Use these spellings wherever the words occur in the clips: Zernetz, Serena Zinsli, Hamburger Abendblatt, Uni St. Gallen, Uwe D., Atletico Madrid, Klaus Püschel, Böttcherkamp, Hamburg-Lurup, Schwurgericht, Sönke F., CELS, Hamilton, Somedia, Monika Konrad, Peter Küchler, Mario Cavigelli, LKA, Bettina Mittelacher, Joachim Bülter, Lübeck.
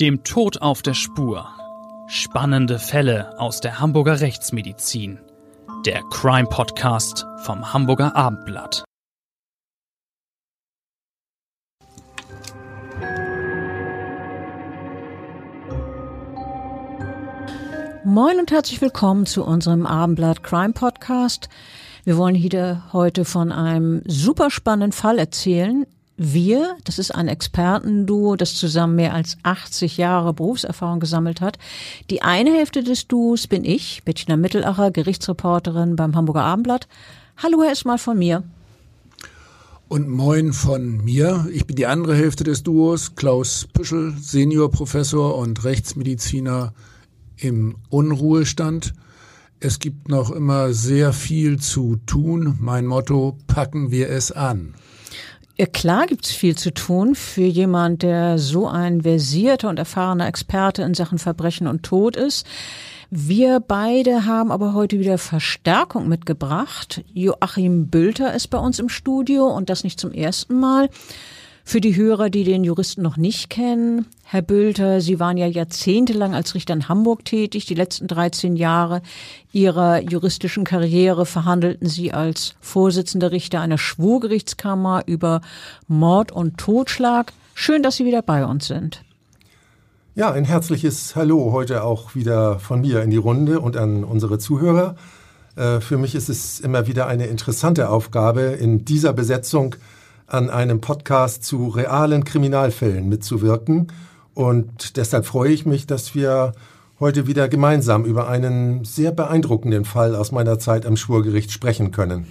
Dem Tod auf der Spur. Spannende Fälle aus der Hamburger Rechtsmedizin. Der Crime-Podcast vom Hamburger Abendblatt. Moin und herzlich willkommen zu unserem Abendblatt Crime Podcast. Wir wollen hier heute von einem super spannenden Fall erzählen. Wir, das ist ein Expertenduo, das zusammen mehr als 80 Jahre Berufserfahrung gesammelt hat. Die eine Hälfte des Duos bin ich, Bettina Mittelacher, Gerichtsreporterin beim Hamburger Abendblatt. Hallo erstmal von mir. Und moin von mir. Ich bin die andere Hälfte des Duos, Klaus Püschel, Seniorprofessor und Rechtsmediziner im Unruhestand. Es gibt noch immer sehr viel zu tun. Mein Motto, packen wir es an. Ja, klar gibt's viel zu tun für jemand, der so ein versierter und erfahrener Experte in Sachen Verbrechen und Tod ist. Wir beide haben aber heute wieder Verstärkung mitgebracht. Joachim Bülter ist bei uns im Studio und das nicht zum ersten Mal. Für die Hörer, die den Juristen noch nicht kennen, Herr Bülter, Sie waren ja jahrzehntelang als Richter in Hamburg tätig. Die letzten 13 Jahre Ihrer juristischen Karriere verhandelten Sie als Vorsitzender Richter einer Schwurgerichtskammer über Mord und Totschlag. Schön, dass Sie wieder bei uns sind. Ja, ein herzliches Hallo heute auch wieder von mir in die Runde und an unsere Zuhörer. Für mich ist es immer wieder eine interessante Aufgabe, in dieser Besetzung an einem Podcast zu realen Kriminalfällen mitzuwirken. Und deshalb freue ich mich, dass wir heute wieder gemeinsam über einen sehr beeindruckenden Fall aus meiner Zeit am Schwurgericht sprechen können.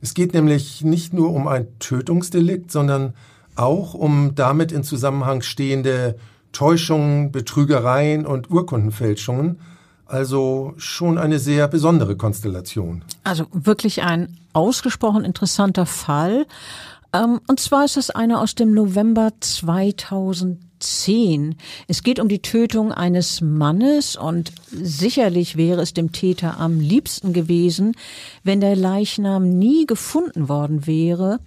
Es geht nämlich nicht nur um ein Tötungsdelikt, sondern auch um damit in Zusammenhang stehende Täuschungen, Betrügereien und Urkundenfälschungen. Also schon eine sehr besondere Konstellation. Also wirklich ein ausgesprochen interessanter Fall. Und zwar ist das einer aus dem November 2010. Es geht um die Tötung eines Mannes und sicherlich wäre es dem Täter am liebsten gewesen, wenn der Leichnam nie gefunden worden wäre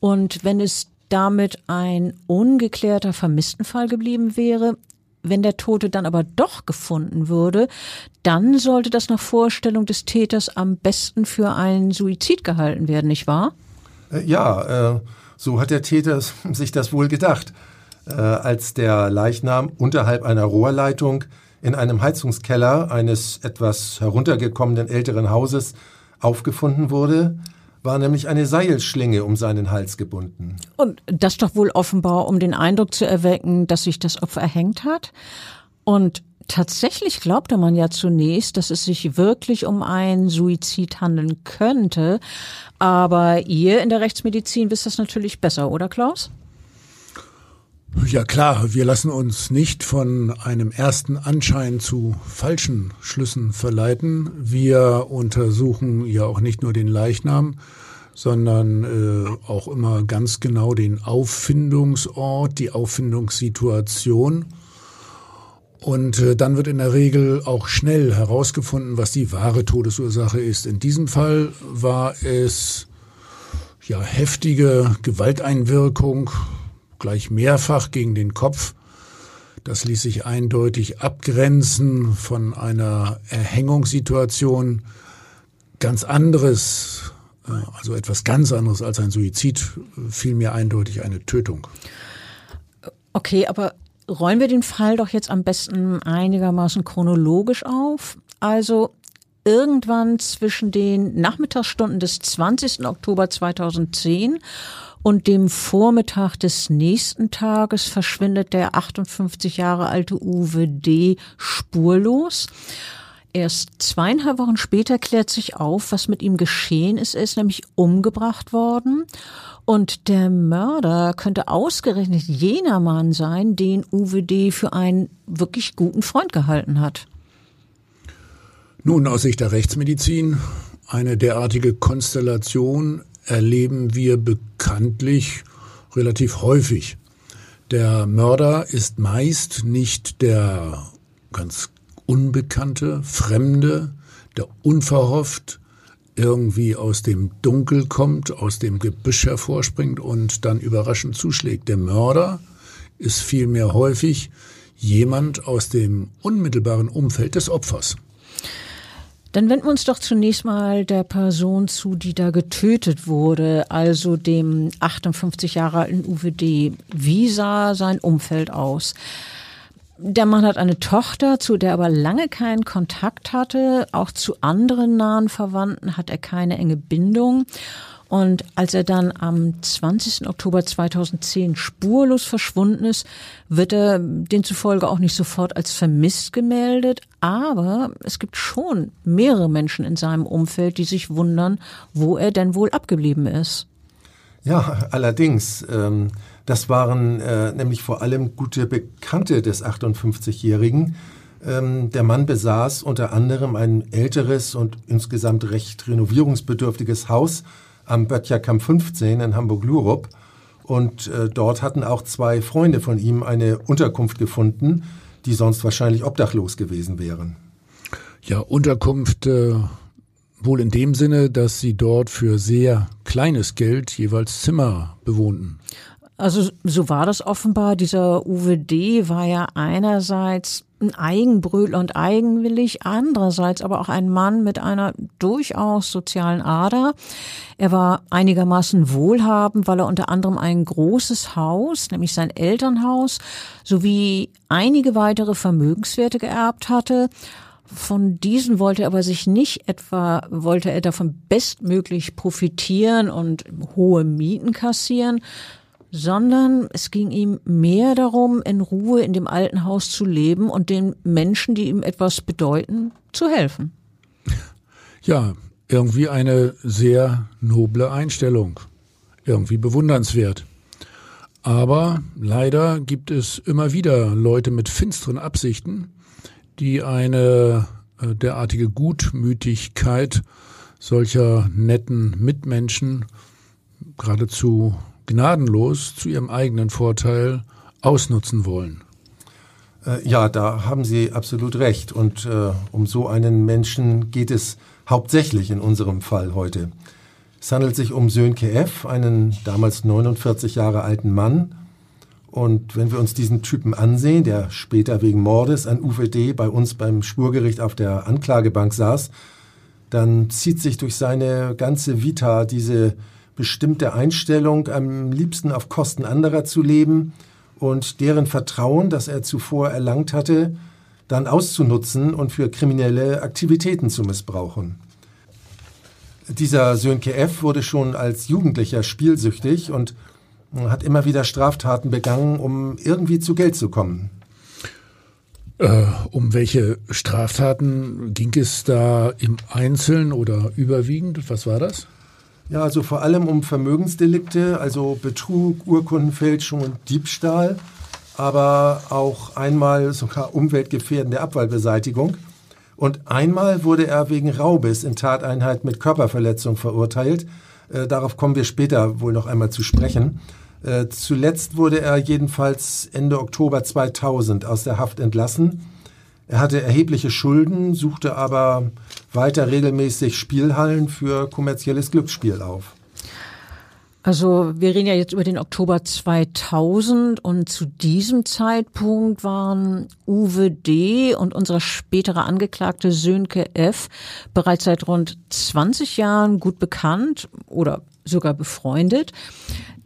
und wenn es damit ein ungeklärter Vermisstenfall geblieben wäre. Wenn der Tote dann aber doch gefunden würde, dann sollte das nach Vorstellung des Täters am besten für einen Suizid gehalten werden, nicht wahr? Ja, so hat der Täter sich das wohl gedacht, als der Leichnam unterhalb einer Rohrleitung in einem Heizungskeller eines etwas heruntergekommenen älteren Hauses aufgefunden wurde, war nämlich eine Seilschlinge um seinen Hals gebunden. Und das doch wohl offenbar, um den Eindruck zu erwecken, dass sich das Opfer erhängt hat. Und tatsächlich glaubte man ja zunächst, dass es sich wirklich um einen Suizid handeln könnte. Aber ihr in der Rechtsmedizin wisst das natürlich besser, oder Klaus? Ja klar, wir lassen uns nicht von einem ersten Anschein zu falschen Schlüssen verleiten. Wir untersuchen ja auch nicht nur den Leichnam, sondern auch immer ganz genau den Auffindungsort, die Auffindungssituation. Und dann wird in der Regel auch schnell herausgefunden, was die wahre Todesursache ist. In diesem Fall war es ja heftige Gewalteinwirkung, gleich mehrfach gegen den Kopf. Das ließ sich eindeutig abgrenzen von einer Erhängungssituation. Ganz anderes, also etwas ganz anderes als ein Suizid, vielmehr eindeutig eine Tötung. Okay, aber rollen wir den Fall doch jetzt am besten einigermaßen chronologisch auf. Also irgendwann zwischen den Nachmittagsstunden des 20. Oktober 2010 und dem Vormittag des nächsten Tages verschwindet der 58 Jahre alte Uwe D. spurlos. Erst 2,5 Wochen später klärt sich auf, was mit ihm geschehen ist. Er ist nämlich umgebracht worden. Und der Mörder könnte ausgerechnet jener Mann sein, den Uwe D. für einen wirklich guten Freund gehalten hat. Nun, aus Sicht der Rechtsmedizin, eine derartige Konstellation erleben wir bekanntlich relativ häufig. Der Mörder ist meist nicht der ganz Unbekannte, Fremde, der unverhofft irgendwie aus dem Dunkel kommt, aus dem Gebüsch hervorspringt und dann überraschend zuschlägt. Der Mörder ist vielmehr häufig jemand aus dem unmittelbaren Umfeld des Opfers. Dann wenden wir uns doch zunächst mal der Person zu, die da getötet wurde, also dem 58 Jahre alten Uwe D. Wie sah sein Umfeld aus? Der Mann hat eine Tochter, zu der aber lange keinen Kontakt hatte. Auch zu anderen nahen Verwandten hat er keine enge Bindung. Und als er dann am 20. Oktober 2010 spurlos verschwunden ist, wird er demzufolge auch nicht sofort als vermisst gemeldet. Aber es gibt schon mehrere Menschen in seinem Umfeld, die sich wundern, wo er denn wohl abgeblieben ist. Ja, allerdings. Das waren nämlich vor allem gute Bekannte des 58-Jährigen. Der Mann besaß unter anderem ein älteres und insgesamt recht renovierungsbedürftiges Haus am Böttcherkamp 15 in Hamburg-Lurup. Und dort hatten auch zwei Freunde von ihm eine Unterkunft gefunden, die sonst wahrscheinlich obdachlos gewesen wären. Ja, Unterkunft wohl in dem Sinne, dass sie dort für sehr kleines Geld jeweils Zimmer bewohnten. Also so war das offenbar. Dieser Uwe D. war ja einerseits ein Eigenbrötler und eigenwillig, andererseits aber auch ein Mann mit einer durchaus sozialen Ader. Er war einigermaßen wohlhabend, weil er unter anderem ein großes Haus, nämlich sein Elternhaus, sowie einige weitere Vermögenswerte geerbt hatte. Von diesen wollte er aber sich nicht etwa, wollte er davon bestmöglich profitieren und hohe Mieten kassieren, sondern es ging ihm mehr darum, in Ruhe in dem alten Haus zu leben und den Menschen, die ihm etwas bedeuten, zu helfen. Ja, irgendwie eine sehr noble Einstellung, irgendwie bewundernswert. Aber leider gibt es immer wieder Leute mit finsteren Absichten, die eine derartige Gutmütigkeit solcher netten Mitmenschen geradezu gnadenlos zu ihrem eigenen Vorteil ausnutzen wollen. Ja, da haben Sie absolut recht. Und um so einen Menschen geht es hauptsächlich in unserem Fall heute. Es handelt sich um Sönke F., einen damals 49 Jahre alten Mann. Und wenn wir uns diesen Typen ansehen, der später wegen Mordes an Uwe D. bei uns beim Schwurgericht auf der Anklagebank saß, dann zieht sich durch seine ganze Vita diese bestimmte Einstellung, am liebsten auf Kosten anderer zu leben und deren Vertrauen, das er zuvor erlangt hatte, dann auszunutzen und für kriminelle Aktivitäten zu missbrauchen. Dieser Sönke F. wurde schon als Jugendlicher spielsüchtig und hat immer wieder Straftaten begangen, um irgendwie zu Geld zu kommen. Um welche Straftaten ging es da im Einzelnen oder überwiegend? Was war das? Ja, also vor allem um Vermögensdelikte, also Betrug, Urkundenfälschung und Diebstahl, aber auch einmal sogar umweltgefährdende Abfallbeseitigung. Und einmal wurde er wegen Raubes in Tateinheit mit Körperverletzung verurteilt. Darauf kommen wir später wohl noch einmal zu sprechen. Zuletzt wurde er jedenfalls Ende Oktober 2000 aus der Haft entlassen. Er hatte erhebliche Schulden, suchte aber weiter regelmäßig Spielhallen für kommerzielles Glücksspiel auf. Also wir reden ja jetzt über den Oktober 2000 und zu diesem Zeitpunkt waren Uwe D. und unser späterer Angeklagte Sönke F. bereits seit rund 20 Jahren gut bekannt oder sogar befreundet.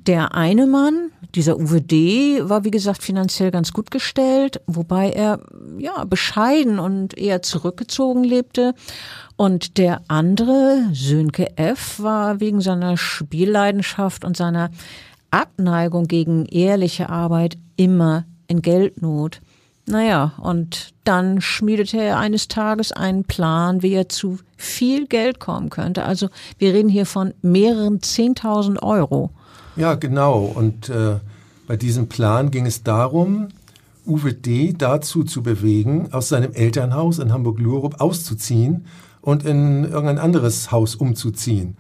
Der eine Mann, dieser Uwe D., war wie gesagt finanziell ganz gut gestellt, wobei er ja bescheiden und eher zurückgezogen lebte. Und der andere, Sönke F., war wegen seiner Spielleidenschaft und seiner Abneigung gegen ehrliche Arbeit immer in Geldnot. Naja, und dann schmiedete er eines Tages einen Plan, wie er zu viel Geld kommen könnte. Also wir reden hier von mehreren 10.000 Euro. Ja, genau. Und bei diesem Plan ging es darum, Uwe D. dazu zu bewegen, aus seinem Elternhaus in Hamburg-Lurup auszuziehen und in irgendein anderes Haus umzuziehen.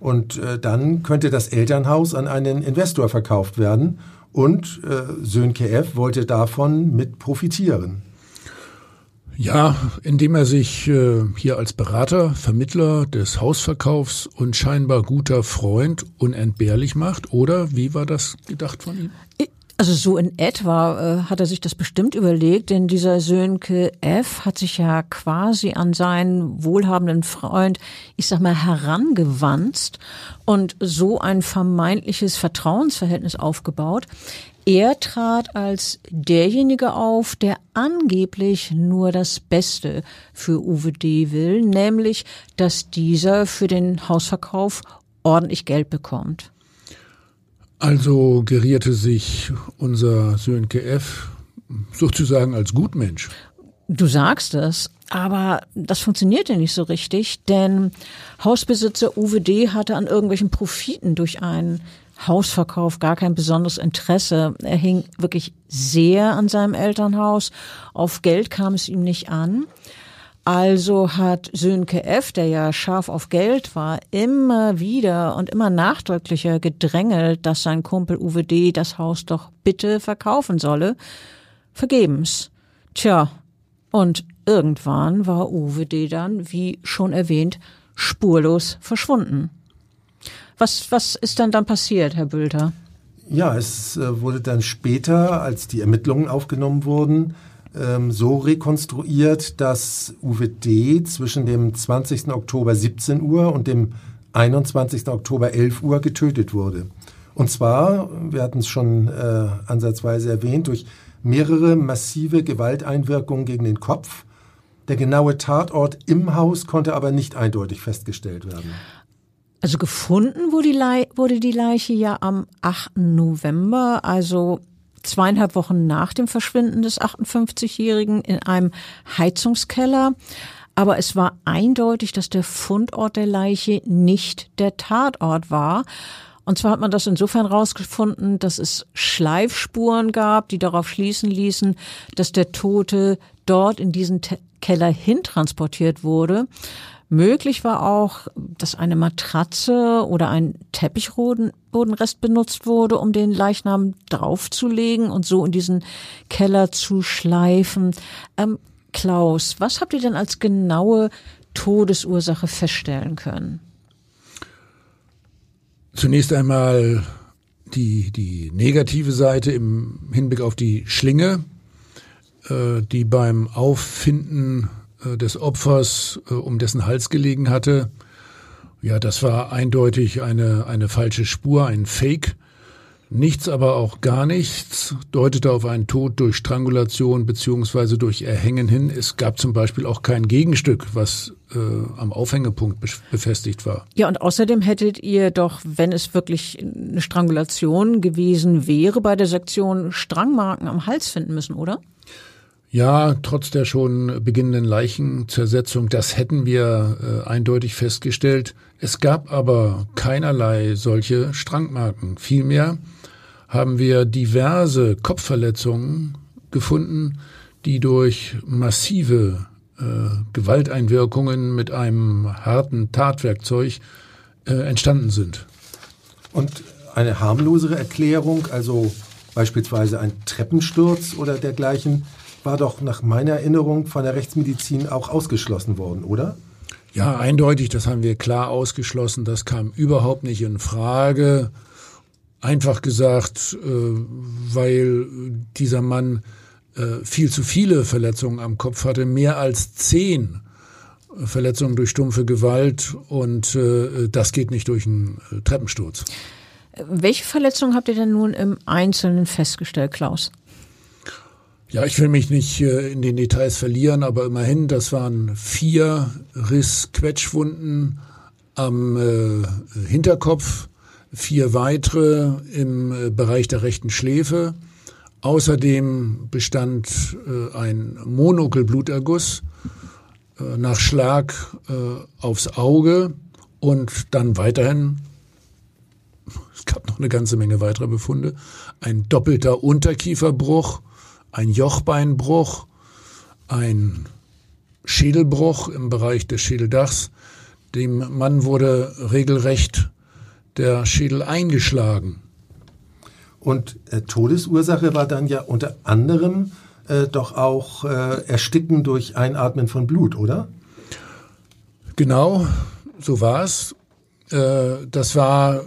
Und dann könnte das Elternhaus an einen Investor verkauft werden und Sönke F. wollte davon mit profitieren. Ja, indem er sich hier als Berater, Vermittler des Hausverkaufs und scheinbar guter Freund unentbehrlich macht, oder wie war das gedacht von ihm? Also so in etwa hat er sich das bestimmt überlegt, denn dieser Sönke F. hat sich ja quasi an seinen wohlhabenden Freund, ich sag mal, herangewanzt und so ein vermeintliches Vertrauensverhältnis aufgebaut. Er trat als derjenige auf, der angeblich nur das Beste für Uwe D. will, nämlich, dass dieser für den Hausverkauf ordentlich Geld bekommt. Also gerierte sich unser Sönke F. sozusagen als Gutmensch. Du sagst es, aber das funktioniert ja nicht so richtig, denn Hausbesitzer Uwe D. hatte an irgendwelchen Profiten durch einen Hausverkauf gar kein besonderes Interesse. Er hing wirklich sehr an seinem Elternhaus. Auf Geld kam es ihm nicht an. Also hat Sönke F., der ja scharf auf Geld war, immer wieder und immer nachdrücklicher gedrängelt, dass sein Kumpel Uwe D. das Haus doch bitte verkaufen solle. Vergebens. Tja, und irgendwann war Uwe D. dann, wie schon erwähnt, spurlos verschwunden. Was ist denn dann passiert, Herr Bülter? Ja, es wurde dann später, als die Ermittlungen aufgenommen wurden, so rekonstruiert, dass Uwe D. zwischen dem 20. Oktober 17 Uhr und dem 21. Oktober 11 Uhr getötet wurde. Und zwar, wir hatten es schon ansatzweise erwähnt, durch mehrere massive Gewalteinwirkungen gegen den Kopf. Der genaue Tatort im Haus konnte aber nicht eindeutig festgestellt werden. Also gefunden wurde die Leiche ja am 8. November, also 2,5 Wochen nach dem Verschwinden des 58-Jährigen in einem Heizungskeller. Aber es war eindeutig, dass der Fundort der Leiche nicht der Tatort war. Und zwar hat man das insofern rausgefunden, dass es Schleifspuren gab, die darauf schließen ließen, dass der Tote dort in diesen Keller hintransportiert wurde. Möglich war auch, dass eine Matratze oder ein Teppichbodenrest benutzt wurde, um den Leichnam draufzulegen und so in diesen Keller zu schleifen. Klaus, was habt ihr denn als genaue Todesursache feststellen können? Zunächst einmal die negative Seite im Hinblick auf die Schlinge, die beim Auffinden des Opfers um dessen Hals gelegen hatte. Ja, das war eindeutig eine falsche Spur, ein Fake. Nichts, aber auch gar nichts deutete auf einen Tod durch Strangulation bzw. durch Erhängen hin. Es gab zum Beispiel auch kein Gegenstück, was am Aufhängepunkt befestigt war. Ja, und außerdem hättet ihr doch, wenn es wirklich eine Strangulation gewesen wäre, bei der Sektion Strangmarken am Hals finden müssen, oder? Ja, trotz der schon beginnenden Leichenzersetzung, das hätten wir eindeutig festgestellt. Es gab aber keinerlei solche Strangmarken. Vielmehr haben wir diverse Kopfverletzungen gefunden, die durch massive Gewalteinwirkungen mit einem harten Tatwerkzeug entstanden sind. Und eine harmlosere Erklärung, also beispielsweise ein Treppensturz oder dergleichen, war doch nach meiner Erinnerung von der Rechtsmedizin auch ausgeschlossen worden, oder? Ja, eindeutig, das haben wir klar ausgeschlossen. Das kam überhaupt nicht in Frage. Einfach gesagt, weil dieser Mann viel zu viele Verletzungen am Kopf hatte, mehr als 10 Verletzungen durch stumpfe Gewalt, und das geht nicht durch einen Treppensturz. Welche Verletzungen habt ihr denn nun im Einzelnen festgestellt, Klaus? Ja, ich will mich nicht in den Details verlieren, aber immerhin, das waren 4 Riss-Quetschwunden am Hinterkopf, 4 weitere im Bereich der rechten Schläfe. Außerdem bestand ein Monokelbluterguss nach Schlag aufs Auge und dann weiterhin, es gab noch eine ganze Menge weiterer Befunde, ein doppelter Unterkieferbruch, ein Jochbeinbruch, ein Schädelbruch im Bereich des Schädeldachs. Dem Mann wurde regelrecht der Schädel eingeschlagen. Und Todesursache war dann ja unter anderem doch auch Ersticken durch Einatmen von Blut, oder? Genau, so war es. Das war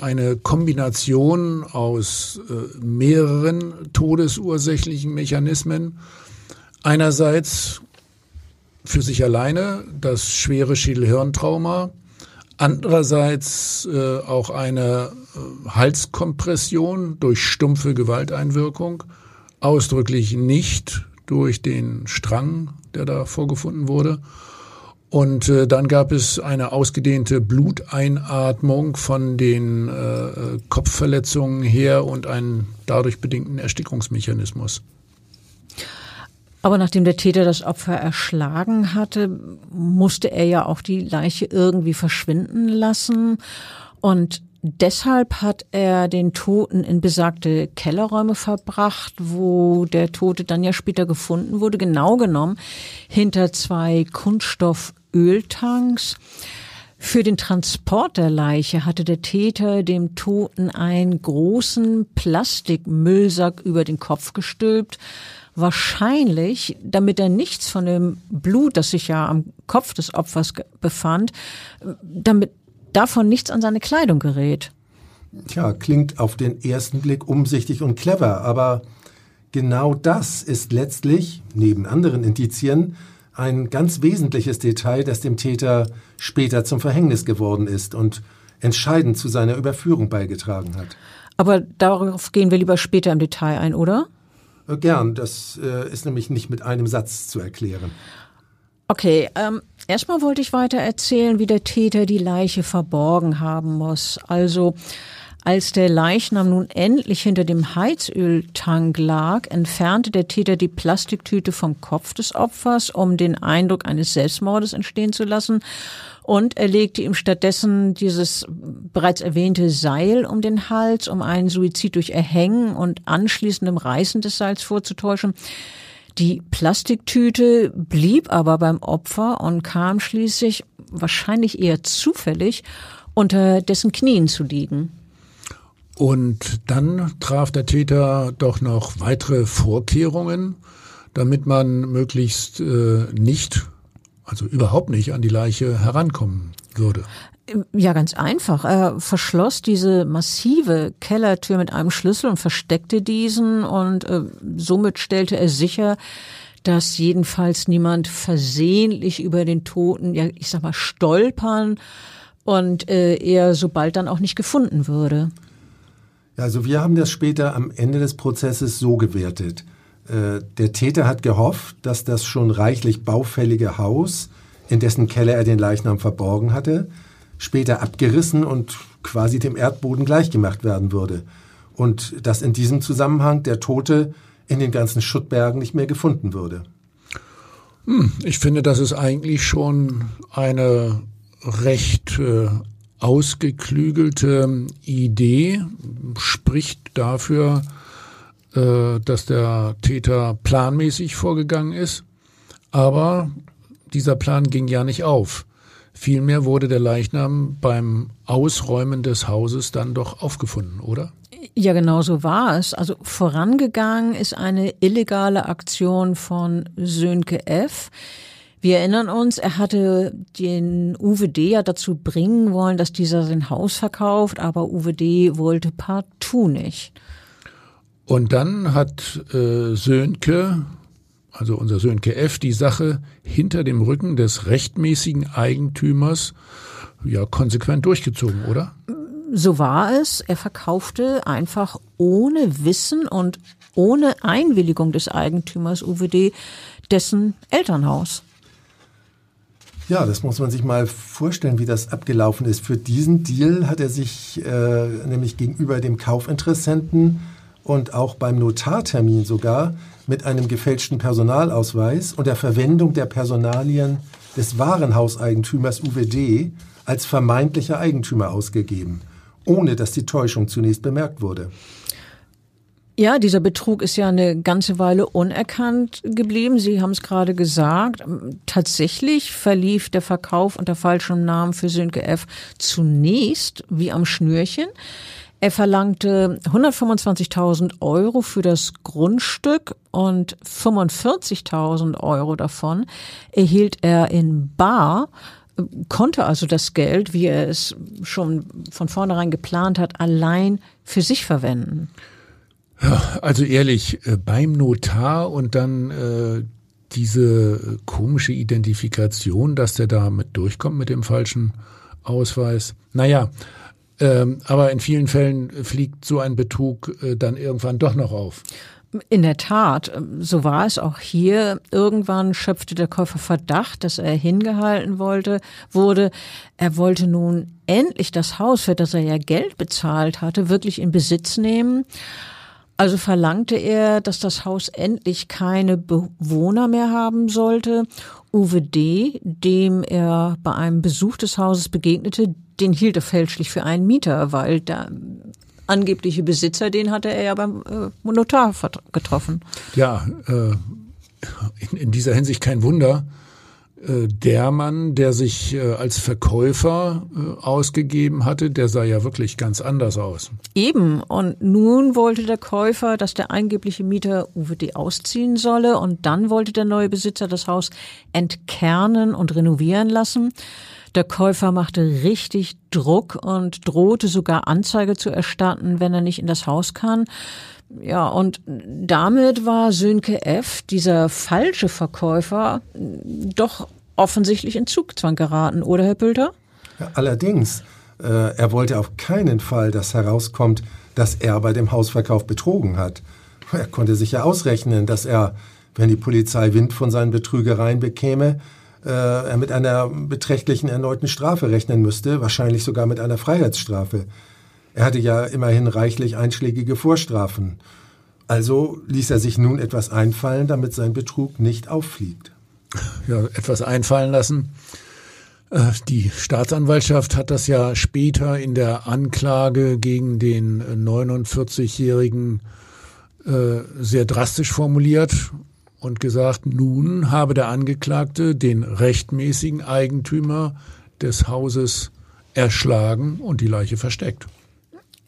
eine Kombination aus mehreren todesursächlichen Mechanismen. Einerseits für sich alleine das schwere Schädelhirntrauma, andererseits auch eine Halskompression durch stumpfe Gewalteinwirkung, ausdrücklich nicht durch den Strang, der da vorgefunden wurde. Und dann gab es eine ausgedehnte Bluteinatmung von den Kopfverletzungen her und einen dadurch bedingten Erstickungsmechanismus. Aber nachdem der Täter das Opfer erschlagen hatte, musste er ja auch die Leiche irgendwie verschwinden lassen. Und deshalb hat er den Toten in besagte Kellerräume verbracht, wo der Tote dann ja später gefunden wurde, genau genommen hinter zwei Kunststofföltanks. Für den Transport der Leiche hatte der Täter dem Toten einen großen Plastikmüllsack über den Kopf gestülpt, wahrscheinlich, damit er nichts von dem Blut, das sich ja am Kopf des Opfers befand, damit davon nichts an seine Kleidung gerät. Tja, klingt auf den ersten Blick umsichtig und clever, aber genau das ist letztlich, neben anderen Indizien, ein ganz wesentliches Detail, das dem Täter später zum Verhängnis geworden ist und entscheidend zu seiner Überführung beigetragen hat. Aber darauf gehen wir lieber später im Detail ein, oder? Gern, das ist nämlich nicht mit einem Satz zu erklären. Okay, erstmal wollte ich weiter erzählen, wie der Täter die Leiche verborgen haben muss. Also, als der Leichnam nun endlich hinter dem Heizöltank lag, entfernte der Täter die Plastiktüte vom Kopf des Opfers, um den Eindruck eines Selbstmordes entstehen zu lassen. Und er legte ihm stattdessen dieses bereits erwähnte Seil um den Hals, um einen Suizid durch Erhängen und anschließendem Reißen des Seils vorzutäuschen. Die Plastiktüte blieb aber beim Opfer und kam schließlich, wahrscheinlich eher zufällig, unter dessen Knien zu liegen. Und dann traf der Täter doch noch weitere Vorkehrungen, damit man möglichst nicht, also überhaupt nicht an die Leiche herankommen würde. Ja, ganz einfach. Er verschloss diese massive Kellertür mit einem Schlüssel und versteckte diesen und somit stellte er sicher, dass jedenfalls niemand versehentlich über den Toten, ja, ich sag mal, stolpern und er sobald dann auch nicht gefunden würde. Also wir haben das später am Ende des Prozesses so gewertet. Der Täter hat gehofft, dass das schon reichlich baufällige Haus, in dessen Keller er den Leichnam verborgen hatte, später abgerissen und quasi dem Erdboden gleichgemacht werden würde. Und dass in diesem Zusammenhang der Tote in den ganzen Schuttbergen nicht mehr gefunden würde. Ich finde, das ist eigentlich schon eine recht ausgeklügelte Idee, spricht dafür, dass der Täter planmäßig vorgegangen ist. Aber dieser Plan ging ja nicht auf. Vielmehr wurde der Leichnam beim Ausräumen des Hauses dann doch aufgefunden, oder? Ja, genau so war es. Also vorangegangen ist eine illegale Aktion von Sönke F. Wir erinnern uns, er hatte den Uwe D. ja dazu bringen wollen, dass dieser sein Haus verkauft, aber Uwe D. wollte partout nicht. Und dann hat Sönke, also unser Sönke F., die Sache hinter dem Rücken des rechtmäßigen Eigentümers ja konsequent durchgezogen, oder? So war es. Er verkaufte einfach ohne Wissen und ohne Einwilligung des Eigentümers Uwe D. dessen Elternhaus. Ja, das muss man sich mal vorstellen, wie das abgelaufen ist. Für diesen Deal hat er sich nämlich gegenüber dem Kaufinteressenten und auch beim Notartermin sogar mit einem gefälschten Personalausweis und der Verwendung der Personalien des Warenhauseigentümers Uwe D. als vermeintlicher Eigentümer ausgegeben, ohne dass die Täuschung zunächst bemerkt wurde. Ja, dieser Betrug ist ja eine ganze Weile unerkannt geblieben. Sie haben es gerade gesagt. Tatsächlich verlief der Verkauf unter falschem Namen für Sönke F. zunächst wie am Schnürchen. Er verlangte 125.000 Euro für das Grundstück und 45.000 Euro davon erhielt er in bar konnte also das Geld, wie er es schon von vornherein geplant hat, allein für sich verwenden. Ja, also ehrlich, beim Notar und dann diese komische Identifikation, dass der da mit durchkommt mit dem falschen Ausweis. Naja, aber in vielen Fällen fliegt so ein Betrug dann irgendwann doch noch auf. In der Tat, so war es auch hier. Irgendwann schöpfte der Käufer Verdacht, dass er hingehalten wurde. Er wollte nun endlich das Haus, für das er ja Geld bezahlt hatte, wirklich in Besitz nehmen. Also verlangte er, dass das Haus endlich keine Bewohner mehr haben sollte. Uwe D., dem er bei einem Besuch des Hauses begegnete, den hielt er fälschlich für einen Mieter, weil der angebliche Besitzer, den hatte er ja beim Notar getroffen. Ja, in dieser Hinsicht kein Wunder. Der Mann, der sich als Verkäufer ausgegeben hatte, der sah ja wirklich ganz anders aus. Eben. Und nun wollte der Käufer, dass der angebliche Mieter Uwe D. ausziehen solle. Und dann wollte der neue Besitzer das Haus entkernen und renovieren lassen. Der Käufer machte richtig Druck und drohte sogar Anzeige zu erstatten, wenn er nicht in das Haus kam. Ja, und damit war Sönke F., dieser falsche Verkäufer, doch offensichtlich in Zugzwang geraten, oder Herr Bülter? Ja, allerdings, er wollte auf keinen Fall, dass herauskommt, dass er bei dem Hausverkauf betrogen hat. Er konnte sich ja ausrechnen, dass er, wenn die Polizei Wind von seinen Betrügereien bekäme, er mit einer beträchtlichen erneuten Strafe rechnen müsste, wahrscheinlich sogar mit einer Freiheitsstrafe. Er hatte ja immerhin reichlich einschlägige Vorstrafen. Also ließ er sich nun etwas einfallen, damit sein Betrug nicht auffliegt. Ja, etwas einfallen lassen. Die Staatsanwaltschaft hat das ja später in der Anklage gegen den 49-Jährigen sehr drastisch formuliert und gesagt, nun habe der Angeklagte den rechtmäßigen Eigentümer des Hauses erschlagen und die Leiche versteckt.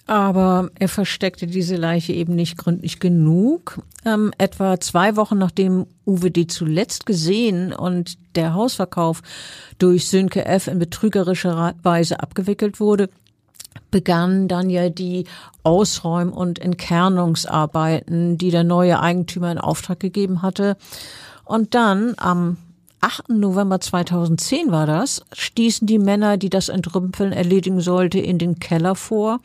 Aber er versteckte diese Leiche eben nicht gründlich genug. Etwa 2 Wochen nachdem Uwe D. zuletzt gesehen und der Hausverkauf durch Sönke F. in betrügerischer Weise abgewickelt wurde, begannen dann ja die Ausräum- und Entkernungsarbeiten, die der neue Eigentümer in Auftrag gegeben hatte. Und dann am 8. November 2010 war das, stießen die Männer, die das Entrümpeln erledigen sollte, in den Keller vor.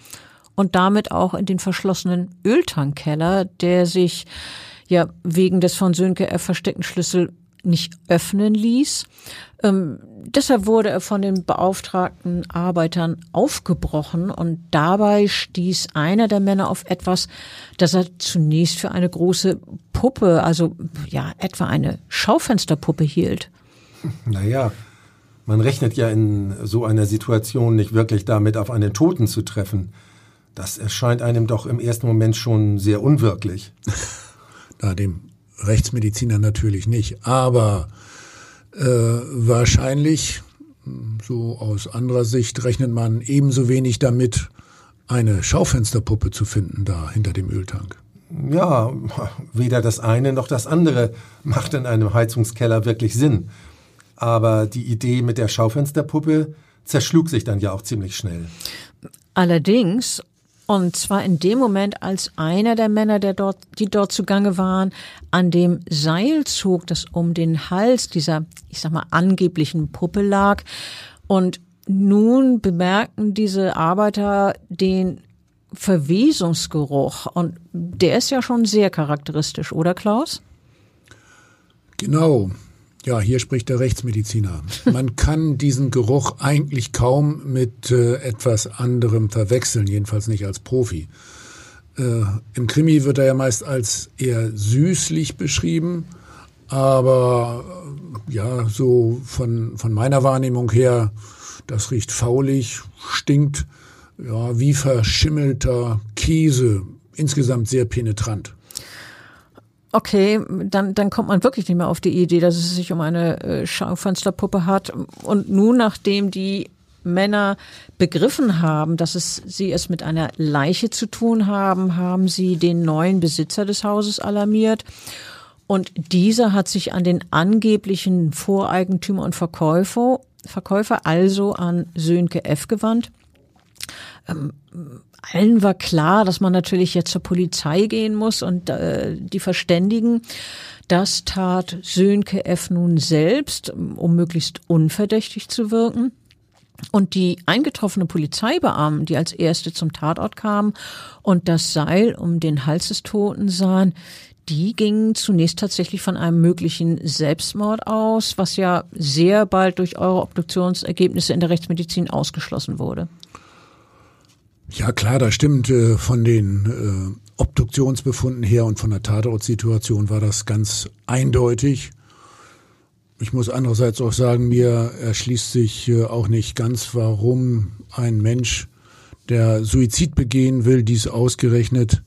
Und damit auch in den verschlossenen Öltankkeller, der sich ja wegen des von Sönke F. versteckten Schlüssel nicht öffnen ließ. Deshalb wurde er von den beauftragten Arbeitern aufgebrochen und dabei stieß einer der Männer auf etwas, das er zunächst für eine große Puppe, also ja etwa eine Schaufensterpuppe hielt. Naja, man rechnet ja in so einer Situation nicht wirklich damit, auf einen Toten zu treffen. Das erscheint einem doch im ersten Moment schon sehr unwirklich. Na, dem Rechtsmediziner natürlich nicht. Aber wahrscheinlich, so aus anderer Sicht, rechnet man ebenso wenig damit, eine Schaufensterpuppe zu finden da hinter dem Öltank. Ja, weder das eine noch das andere macht in einem Heizungskeller wirklich Sinn. Aber die Idee mit der Schaufensterpuppe zerschlug sich dann ja auch ziemlich schnell. Allerdings. Und zwar in dem Moment, als einer der Männer, die dort zugange waren, an dem Seil zog, das um den Hals dieser, ich sag mal, angeblichen Puppe lag. Und nun bemerkten diese Arbeiter den Verwesungsgeruch. Und der ist ja schon sehr charakteristisch, oder Klaus? Genau. Ja, hier spricht der Rechtsmediziner. Man kann diesen Geruch eigentlich kaum mit etwas anderem verwechseln, jedenfalls nicht als Profi. Im Krimi wird er ja meist als eher süßlich beschrieben, aber ja, so von meiner Wahrnehmung her, das riecht faulig, stinkt, ja, wie verschimmelter Käse, insgesamt sehr penetrant. Okay, dann kommt man wirklich nicht mehr auf die Idee, dass es sich um eine Schaufensterpuppe hat. Und nun, nachdem die Männer begriffen haben, dass sie es mit einer Leiche zu tun haben, haben sie den neuen Besitzer des Hauses alarmiert. Und dieser hat sich an den angeblichen Voreigentümer und Verkäufer Verkäufer also an Sönke F. gewandt. Allen war klar, dass man natürlich jetzt zur Polizei gehen muss und die verständigen. Das tat Sönke F. nun selbst, um möglichst unverdächtig zu wirken. Und die eingetroffene Polizeibeamten, die als erste zum Tatort kamen und das Seil um den Hals des Toten sahen, die gingen zunächst tatsächlich von einem möglichen Selbstmord aus, was ja sehr bald durch eure Obduktionsergebnisse in der Rechtsmedizin ausgeschlossen wurde. Ja klar, das stimmt. Von den Obduktionsbefunden her und von der Tatortsituation war das ganz eindeutig. Ich muss andererseits auch sagen, mir erschließt sich auch nicht ganz, warum ein Mensch, der Suizid begehen will, dies ausgerechnet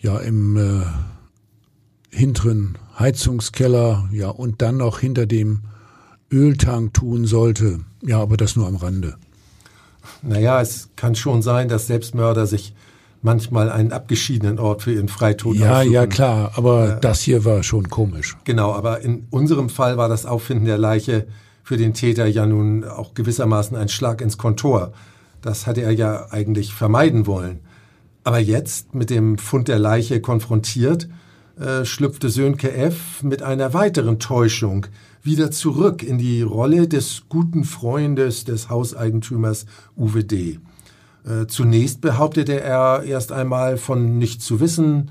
ja im hinteren Heizungskeller ja und dann noch hinter dem Öltank tun sollte. Ja, aber das nur am Rande. Naja, es kann schon sein, dass Selbstmörder sich manchmal einen abgeschiedenen Ort für ihren Freitod aussuchen. Ja, klar, aber das hier war schon komisch. Genau, aber in unserem Fall war das Auffinden der Leiche für den Täter ja nun auch gewissermaßen ein Schlag ins Kontor. Das hatte er ja eigentlich vermeiden wollen. Aber jetzt, mit dem Fund der Leiche konfrontiert, schlüpfte Sönke F. mit einer weiteren Täuschung wieder zurück in die Rolle des guten Freundes des Hauseigentümers Uwe D. Zunächst behauptete er erst einmal von nichts zu wissen,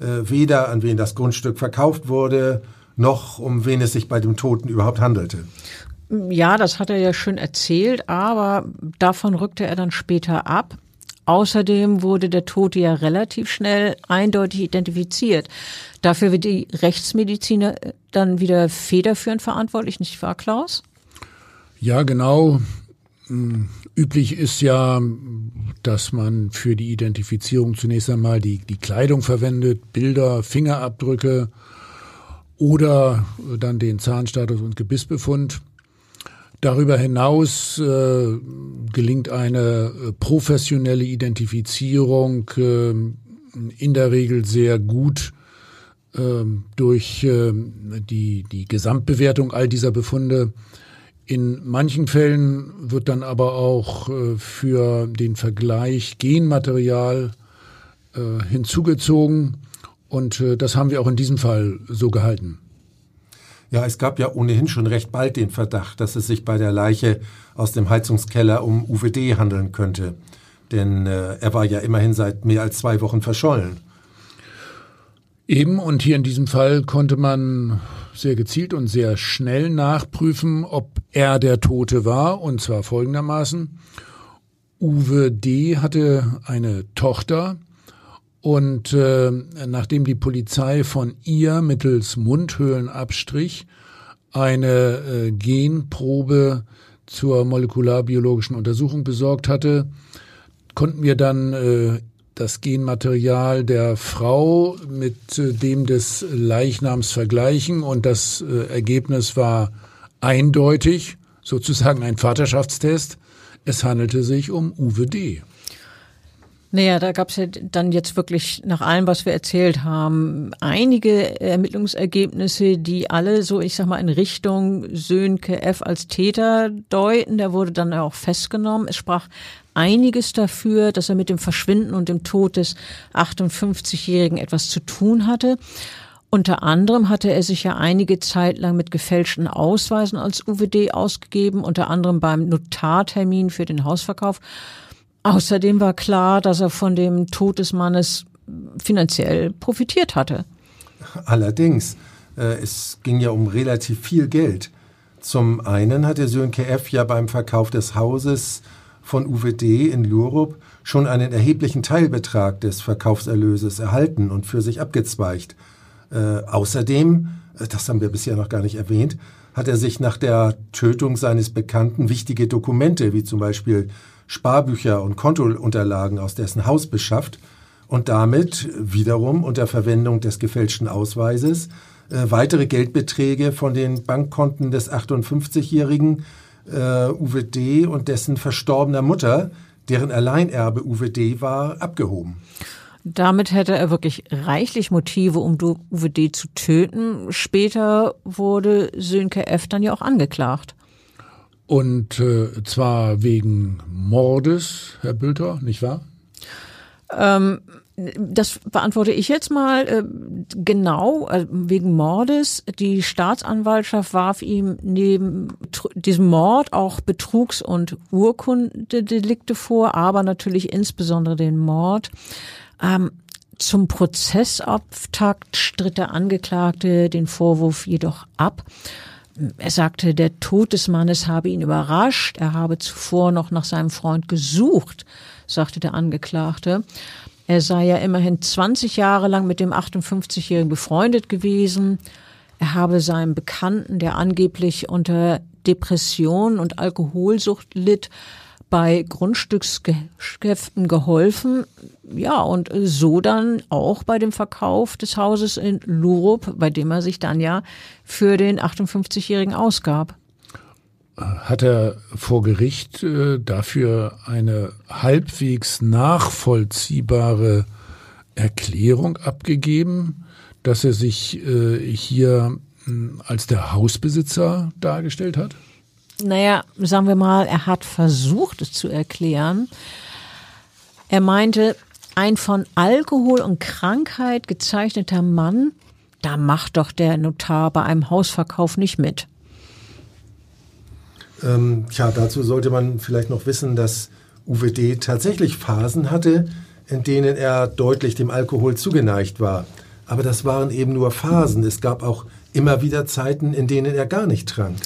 weder an wen das Grundstück verkauft wurde, noch um wen es sich bei dem Toten überhaupt handelte. Ja, das hat er ja schön erzählt, aber davon rückte er dann später ab. Außerdem wurde der Tote ja relativ schnell eindeutig identifiziert. Dafür wird die Rechtsmediziner dann wieder federführend verantwortlich, nicht wahr, Klaus? Ja, genau. Üblich ist ja, dass man für die Identifizierung zunächst einmal die Kleidung verwendet, Bilder, Fingerabdrücke oder dann den Zahnstatus und Gebissbefund. Darüber hinaus gelingt eine professionelle Identifizierung in der Regel sehr gut durch die Gesamtbewertung all dieser Befunde. In manchen Fällen wird dann aber auch für den Vergleich Genmaterial hinzugezogen und das haben wir auch in diesem Fall so gehalten. Ja, es gab ja ohnehin schon recht bald den Verdacht, dass es sich bei der Leiche aus dem Heizungskeller um Uwe D. handeln könnte. Denn er war ja immerhin seit mehr als 2 Wochen verschollen. Eben, und hier in diesem Fall konnte man sehr gezielt und sehr schnell nachprüfen, ob er der Tote war. Und zwar folgendermaßen: Uwe D. hatte eine Tochter. Und nachdem die Polizei von ihr mittels Mundhöhlenabstrich eine Genprobe zur molekularbiologischen Untersuchung besorgt hatte, konnten wir dann das Genmaterial der Frau mit dem des Leichnams vergleichen. Und das Ergebnis war eindeutig, sozusagen ein Vaterschaftstest. Es handelte sich um Uwe D. Naja, da gab es ja dann jetzt wirklich nach allem, was wir erzählt haben, einige Ermittlungsergebnisse, die alle so, ich sag mal, in Richtung Sönke F. als Täter deuten. Der wurde dann auch festgenommen. Es sprach einiges dafür, dass er mit dem Verschwinden und dem Tod des 58-Jährigen etwas zu tun hatte. Unter anderem hatte er sich ja einige Zeit lang mit gefälschten Ausweisen als Uwe D. ausgegeben, unter anderem beim Notartermin für den Hausverkauf. Außerdem war klar, dass er von dem Tod des Mannes finanziell profitiert hatte. Allerdings, es ging ja um relativ viel Geld. Zum einen hatte Sönke F. ja beim Verkauf des Hauses von Uwe D. in Lurup schon einen erheblichen Teilbetrag des Verkaufserlöses erhalten und für sich abgezweigt. Außerdem, das haben wir bisher noch gar nicht erwähnt, hat er sich nach der Tötung seines Bekannten wichtige Dokumente, wie zum Beispiel Sparbücher und Kontounterlagen aus dessen Haus beschafft und damit wiederum unter Verwendung des gefälschten Ausweises weitere Geldbeträge von den Bankkonten des 58-jährigen Uwe D. und dessen verstorbener Mutter, deren Alleinerbe Uwe D. war, abgehoben. Damit hätte er wirklich reichlich Motive, um Uwe D. zu töten. Später wurde Sönke F. dann ja auch angeklagt. Und zwar wegen Mordes, Herr Bülter, nicht wahr? Das beantworte ich jetzt mal genau, wegen Mordes. Die Staatsanwaltschaft warf ihm neben diesem Mord auch Betrugs- und Urkundendelikte vor, aber natürlich insbesondere den Mord. Zum Prozessauftakt stritt der Angeklagte den Vorwurf jedoch ab. Er sagte, der Tod des Mannes habe ihn überrascht. Er habe zuvor noch nach seinem Freund gesucht, sagte der Angeklagte. Er sei ja immerhin 20 Jahre lang mit dem 58-Jährigen befreundet gewesen. Er habe seinem Bekannten, der angeblich unter Depression und Alkoholsucht litt, bei Grundstücksgeschäften geholfen. Ja, und so dann auch bei dem Verkauf des Hauses in Lurup, bei dem er sich dann ja für den 58-Jährigen ausgab. Hat er vor Gericht dafür eine halbwegs nachvollziehbare Erklärung abgegeben, dass er sich hier als der Hausbesitzer dargestellt hat? Naja, sagen wir mal, er hat versucht, es zu erklären. Er meinte, ein von Alkohol und Krankheit gezeichneter Mann, da macht doch der Notar bei einem Hausverkauf nicht mit. Dazu sollte man vielleicht noch wissen, dass Uwe D. tatsächlich Phasen hatte, in denen er deutlich dem Alkohol zugeneigt war. Aber das waren eben nur Phasen. Es gab auch immer wieder Zeiten, in denen er gar nicht trank.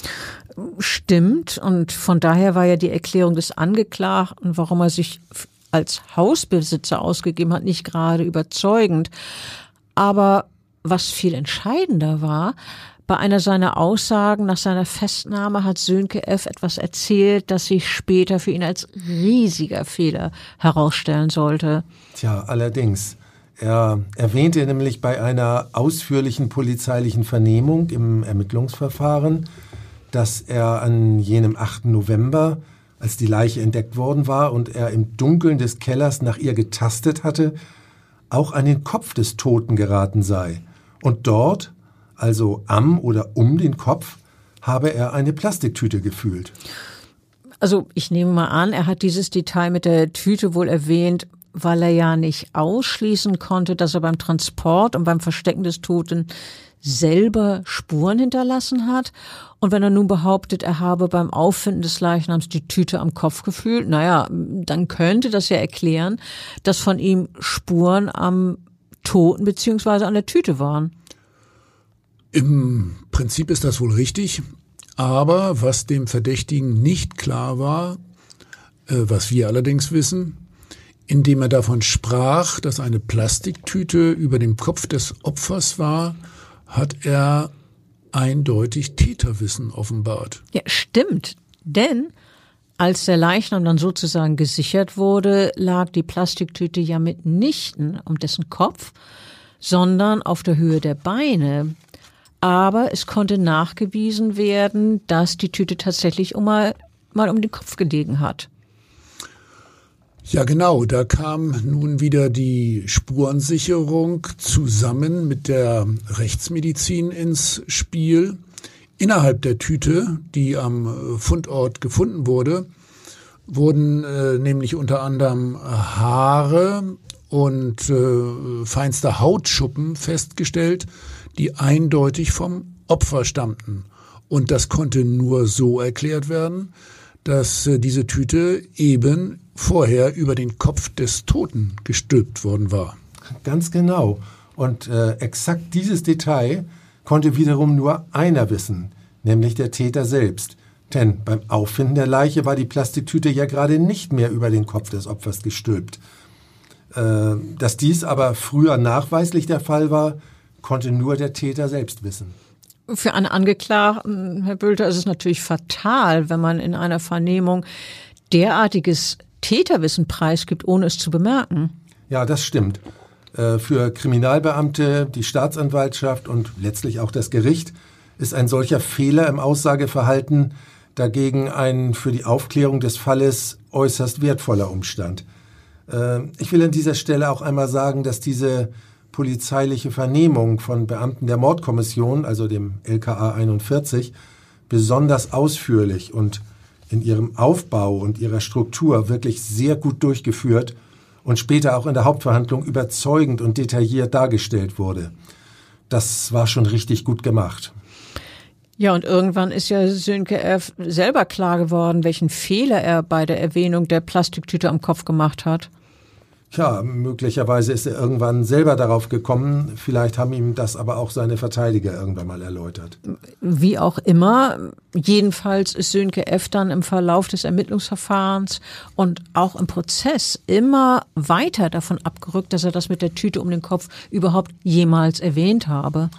Stimmt. Und von daher war ja die Erklärung des Angeklagten, warum er sich als Hausbesitzer ausgegeben hat, nicht gerade überzeugend. Aber was viel entscheidender war, bei einer seiner Aussagen nach seiner Festnahme hat Sönke F. etwas erzählt, das sich später für ihn als riesiger Fehler herausstellen sollte. Tja, allerdings. Er erwähnte nämlich bei einer ausführlichen polizeilichen Vernehmung im Ermittlungsverfahren, dass er an jenem 8. November, als die Leiche entdeckt worden war und er im Dunkeln des Kellers nach ihr getastet hatte, auch an den Kopf des Toten geraten sei. Und dort, also am oder um den Kopf, habe er eine Plastiktüte gefühlt. Also ich nehme mal an, er hat dieses Detail mit der Tüte wohl erwähnt, weil er ja nicht ausschließen konnte, dass er beim Transport und beim Verstecken des Toten selber Spuren hinterlassen hat. Und wenn er nun behauptet, er habe beim Auffinden des Leichnams die Tüte am Kopf gefühlt, naja, dann könnte das ja erklären, dass von ihm Spuren am Toten bzw. an der Tüte waren. Im Prinzip ist das wohl richtig, aber was dem Verdächtigen nicht klar war, was wir allerdings wissen, indem er davon sprach, dass eine Plastiktüte über dem Kopf des Opfers war, hat er eindeutig Täterwissen offenbart. Ja, stimmt, denn als der Leichnam dann sozusagen gesichert wurde, lag die Plastiktüte ja mitnichten um dessen Kopf, sondern auf der Höhe der Beine. Aber es konnte nachgewiesen werden, dass die Tüte tatsächlich mal um den Kopf gelegen hat. Ja genau, da kam nun wieder die Spurensicherung zusammen mit der Rechtsmedizin ins Spiel. Innerhalb der Tüte, die am Fundort gefunden wurde, wurden nämlich unter anderem Haare und feinste Hautschuppen festgestellt, die eindeutig vom Opfer stammten. Und das konnte nur so erklärt werden, dass diese Tüte eben vorher über den Kopf des Toten gestülpt worden war. Ganz genau. Und exakt dieses Detail konnte wiederum nur einer wissen, nämlich der Täter selbst. Denn beim Auffinden der Leiche war die Plastiktüte ja gerade nicht mehr über den Kopf des Opfers gestülpt. Dass dies aber früher nachweislich der Fall war, konnte nur der Täter selbst wissen. Für einen Angeklagten, Herr Bülter, ist es natürlich fatal, wenn man in einer Vernehmung derartiges Täterwissen preisgibt, ohne es zu bemerken. Ja, das stimmt. Für Kriminalbeamte, die Staatsanwaltschaft und letztlich auch das Gericht ist ein solcher Fehler im Aussageverhalten dagegen ein für die Aufklärung des Falles äußerst wertvoller Umstand. Ich will an dieser Stelle auch einmal sagen, dass diese polizeiliche Vernehmung von Beamten der Mordkommission, also dem LKA 41, besonders ausführlich und in ihrem Aufbau und ihrer Struktur wirklich sehr gut durchgeführt und später auch in der Hauptverhandlung überzeugend und detailliert dargestellt wurde. Das war schon richtig gut gemacht. Ja, und irgendwann ist ja Sönke F. selber klar geworden, welchen Fehler er bei der Erwähnung der Plastiktüte am Kopf gemacht hat. Tja, möglicherweise ist er irgendwann selber darauf gekommen. Vielleicht haben ihm das aber auch seine Verteidiger irgendwann mal erläutert. Wie auch immer, jedenfalls ist Sönke F. dann im Verlauf des Ermittlungsverfahrens und auch im Prozess immer weiter davon abgerückt, dass er das mit der Tüte um den Kopf überhaupt jemals erwähnt habe.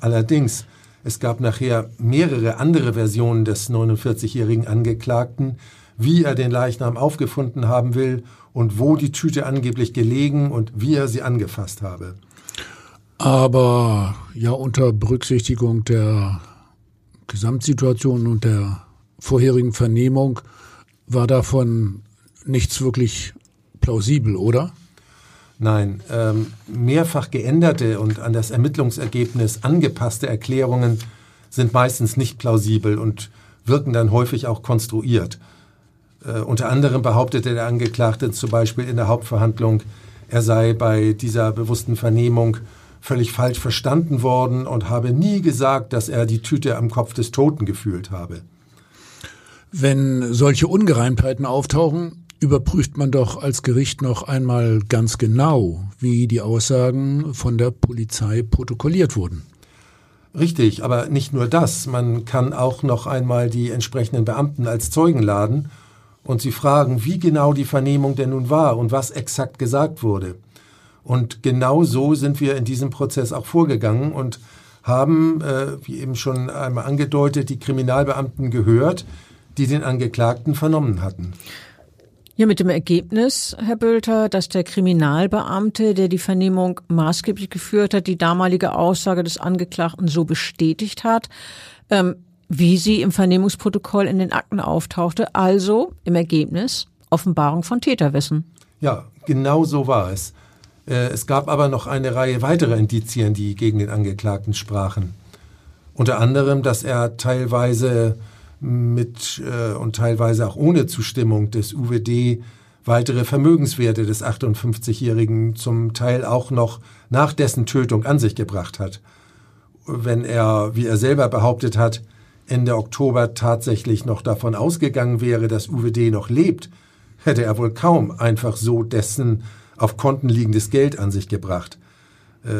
Allerdings, es gab nachher mehrere andere Versionen des 49-jährigen Angeklagten, wie er den Leichnam aufgefunden haben will und wo die Tüte angeblich gelegen und wie er sie angefasst habe. Aber ja, unter Berücksichtigung der Gesamtsituation und der vorherigen Vernehmung war davon nichts wirklich plausibel, oder? Nein, mehrfach geänderte und an das Ermittlungsergebnis angepasste Erklärungen sind meistens nicht plausibel und wirken dann häufig auch konstruiert. Unter anderem behauptete der Angeklagte zum Beispiel in der Hauptverhandlung, er sei bei dieser bewussten Vernehmung völlig falsch verstanden worden und habe nie gesagt, dass er die Tüte am Kopf des Toten gefühlt habe. Wenn solche Ungereimtheiten auftauchen, überprüft man doch als Gericht noch einmal ganz genau, wie die Aussagen von der Polizei protokolliert wurden. Richtig, aber nicht nur das. Man kann auch noch einmal die entsprechenden Beamten als Zeugen laden und sie fragen, wie genau die Vernehmung denn nun war und was exakt gesagt wurde. Und genau so sind wir in diesem Prozess auch vorgegangen und haben, wie eben schon einmal angedeutet, die Kriminalbeamten gehört, die den Angeklagten vernommen hatten. Ja, mit dem Ergebnis, Herr Bülter, dass der Kriminalbeamte, der die Vernehmung maßgeblich geführt hat, die damalige Aussage des Angeklagten so bestätigt hat, wie sie im Vernehmungsprotokoll in den Akten auftauchte, also im Ergebnis Offenbarung von Täterwissen. Ja, genau so war es. Es gab aber noch eine Reihe weiterer Indizien, die gegen den Angeklagten sprachen. Unter anderem, dass er teilweise mit und teilweise auch ohne Zustimmung des Uwe D. weitere Vermögenswerte des 58-Jährigen zum Teil auch noch nach dessen Tötung an sich gebracht hat. Wenn er, wie er selber behauptet hat, Ende Oktober tatsächlich noch davon ausgegangen wäre, dass Uwe D. noch lebt, hätte er wohl kaum einfach so dessen auf Konten liegendes Geld an sich gebracht.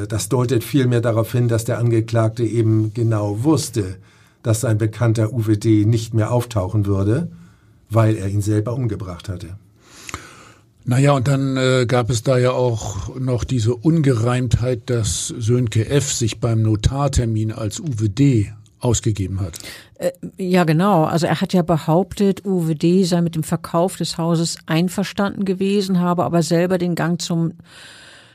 Das deutet vielmehr darauf hin, dass der Angeklagte eben genau wusste, dass sein bekannter Uwe D. nicht mehr auftauchen würde, weil er ihn selber umgebracht hatte. Naja, und dann gab es da ja auch noch diese Ungereimtheit, dass Sönke F. sich beim Notartermin als Uwe D. ausgegeben hat. Ja, genau. Also er hat ja behauptet, Uwe D. sei mit dem Verkauf des Hauses einverstanden gewesen, habe aber selber den Gang zum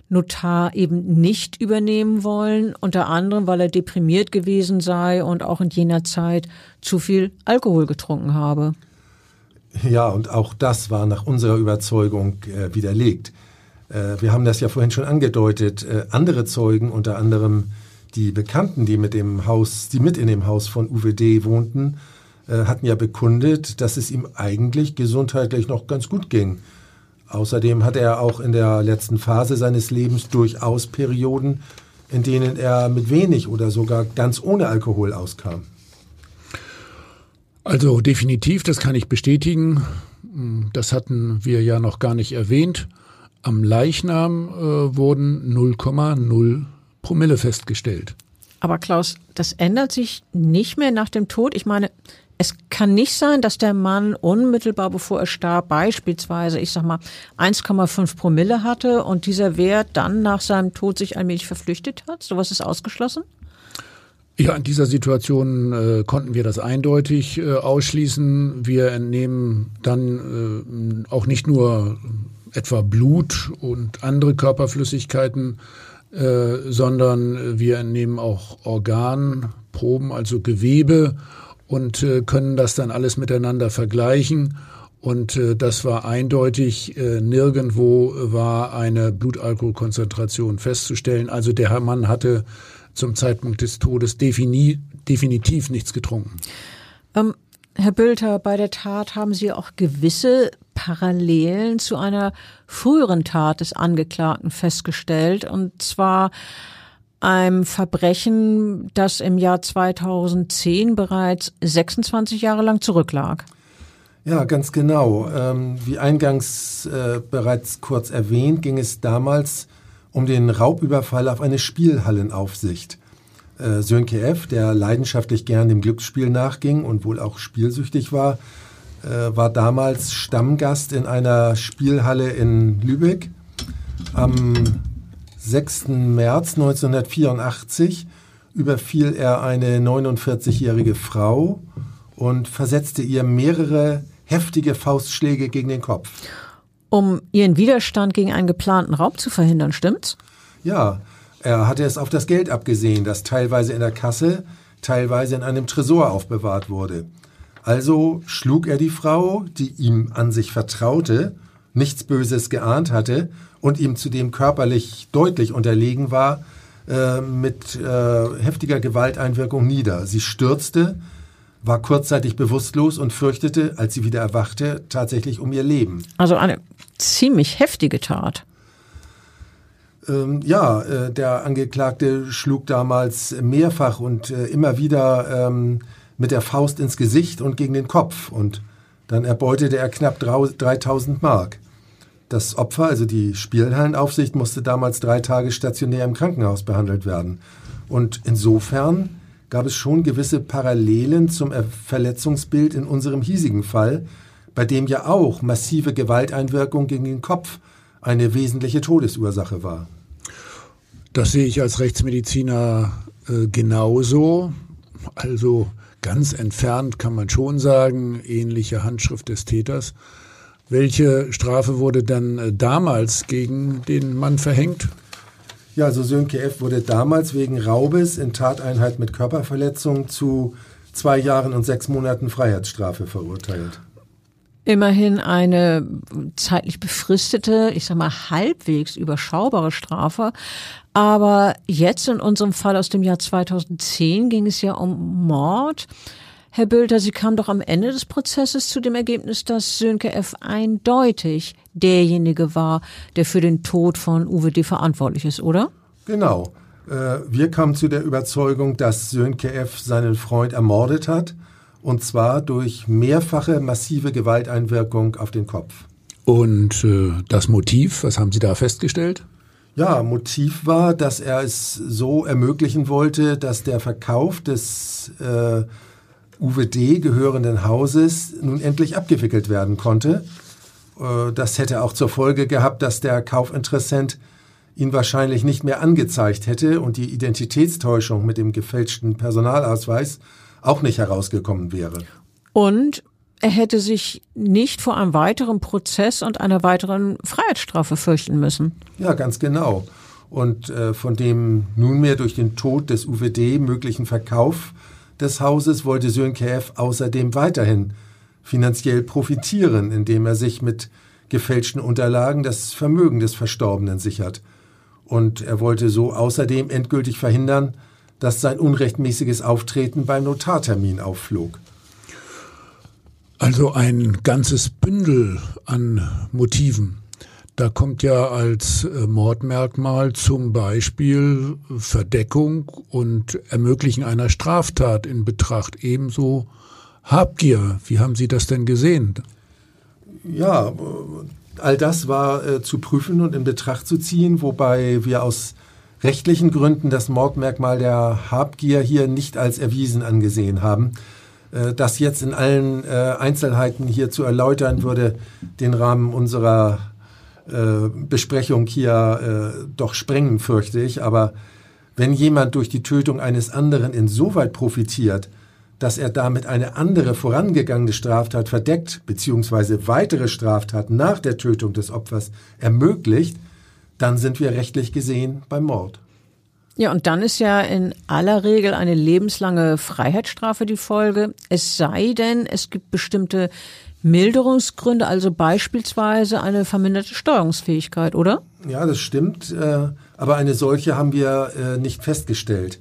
Notar eben nicht übernehmen wollen, unter anderem, weil er deprimiert gewesen sei und auch in jener Zeit zu viel Alkohol getrunken habe. Ja, und auch das war nach unserer Überzeugung widerlegt. Wir haben das ja vorhin schon angedeutet. Andere Zeugen, unter anderem die Bekannten, die mit in dem Haus von Uwe D. wohnten, hatten ja bekundet, dass es ihm eigentlich gesundheitlich noch ganz gut ging. Außerdem hatte er auch in der letzten Phase seines Lebens durchaus Perioden, in denen er mit wenig oder sogar ganz ohne Alkohol auskam. Also definitiv, das kann ich bestätigen. Das hatten wir ja noch gar nicht erwähnt. Am Leichnam wurden 0,0 Promille festgestellt. Aber Klaus, das ändert sich nicht mehr nach dem Tod. Ich meine, es kann nicht sein, dass der Mann unmittelbar bevor er starb beispielsweise, 1,5 Promille hatte und dieser Wert dann nach seinem Tod sich allmählich verflüchtet hat. Sowas ist ausgeschlossen? Ja, in dieser Situation konnten wir das eindeutig ausschließen. Wir entnehmen dann auch nicht nur etwa Blut und andere Körperflüssigkeiten, sondern wir entnehmen auch Organproben, also Gewebe, und können das dann alles miteinander vergleichen. Und das war eindeutig, nirgendwo war eine Blutalkoholkonzentration festzustellen. Also der Mann hatte zum Zeitpunkt des Todes definitiv nichts getrunken. Herr Bülter, bei der Tat haben Sie auch gewisse Parallelen zu einer früheren Tat des Angeklagten festgestellt, und zwar einem Verbrechen, das im Jahr 2010 bereits 26 Jahre lang zurücklag. Ja, ganz genau. Wie eingangs bereits kurz erwähnt, ging es damals um den Raubüberfall auf eine Spielhallenaufsicht. Sönke F., der leidenschaftlich gern dem Glücksspiel nachging und wohl auch spielsüchtig war, war damals Stammgast in einer Spielhalle in Lübeck. Am 6. März 1984 überfiel er eine 49-jährige Frau und versetzte ihr mehrere heftige Faustschläge gegen den Kopf. Um ihren Widerstand gegen einen geplanten Raub zu verhindern, stimmt's? Ja, er hatte es auf das Geld abgesehen, das teilweise in der Kasse, teilweise in einem Tresor aufbewahrt wurde. Also schlug er die Frau, die ihm an sich vertraute, nichts Böses geahnt hatte und ihm zudem körperlich deutlich unterlegen war, mit heftiger Gewalteinwirkung nieder. Sie stürzte, war kurzzeitig bewusstlos und fürchtete, als sie wieder erwachte, tatsächlich um ihr Leben. Also eine ziemlich heftige Tat. Der Angeklagte schlug damals mehrfach und immer wieder mit der Faust ins Gesicht und gegen den Kopf, und dann erbeutete er knapp 3.000 Mark. Das Opfer, also die Spielhallenaufsicht, musste damals 3 Tage stationär im Krankenhaus behandelt werden. Und insofern gab es schon gewisse Parallelen zum Verletzungsbild in unserem hiesigen Fall, bei dem ja auch massive Gewalteinwirkung gegen den Kopf eine wesentliche Todesursache war. Das sehe ich als Rechtsmediziner genauso. Also ganz entfernt kann man schon sagen, ähnliche Handschrift des Täters. Welche Strafe wurde dann damals gegen den Mann verhängt? Ja, also Sönke F. wurde damals wegen Raubes in Tateinheit mit Körperverletzung zu 2 Jahren und 6 Monaten Freiheitsstrafe verurteilt. Immerhin eine zeitlich befristete, halbwegs überschaubare Strafe. Aber jetzt in unserem Fall aus dem Jahr 2010 ging es ja um Mord. Herr Bülter, Sie kamen doch am Ende des Prozesses zu dem Ergebnis, dass Sönke F. eindeutig derjenige war, der für den Tod von Uwe D. verantwortlich ist, oder? Genau. Wir kamen zu der Überzeugung, dass Sönke F. seinen Freund ermordet hat. Und zwar durch mehrfache massive Gewalteinwirkung auf den Kopf. Und das Motiv, was haben Sie da festgestellt? Ja, Motiv war, dass er es so ermöglichen wollte, dass der Verkauf des Uwe D. gehörenden Hauses nun endlich abgewickelt werden konnte. Das hätte auch zur Folge gehabt, dass der Kaufinteressent ihn wahrscheinlich nicht mehr angezeigt hätte und die Identitätstäuschung mit dem gefälschten Personalausweis auch nicht herausgekommen wäre. Und er hätte sich nicht vor einem weiteren Prozess und einer weiteren Freiheitsstrafe fürchten müssen. Ja, ganz genau. Und von dem nunmehr durch den Tod des Uwe D. möglichen Verkauf des Hauses wollte Sönke F. außerdem weiterhin finanziell profitieren, indem er sich mit gefälschten Unterlagen das Vermögen des Verstorbenen sichert. Und er wollte so außerdem endgültig verhindern, dass sein unrechtmäßiges Auftreten beim Notartermin aufflog. Also ein ganzes Bündel an Motiven. Da kommt ja als Mordmerkmal zum Beispiel Verdeckung und Ermöglichen einer Straftat in Betracht. Ebenso Habgier. Wie haben Sie das denn gesehen? Ja, all das war zu prüfen und in Betracht zu ziehen, wobei wir aus rechtlichen Gründen das Mordmerkmal der Habgier hier nicht als erwiesen angesehen haben. Das jetzt in allen Einzelheiten hier zu erläutern, würde den Rahmen unserer Besprechung hier doch sprengen, fürchte ich. Aber wenn jemand durch die Tötung eines anderen insoweit profitiert, dass er damit eine andere vorangegangene Straftat verdeckt bzw. weitere Straftaten nach der Tötung des Opfers ermöglicht, dann sind wir rechtlich gesehen beim Mord. Ja, und dann ist ja in aller Regel eine lebenslange Freiheitsstrafe die Folge. Es sei denn, es gibt bestimmte Milderungsgründe, also beispielsweise eine verminderte Steuerungsfähigkeit, oder? Ja, das stimmt. Aber eine solche haben wir nicht festgestellt.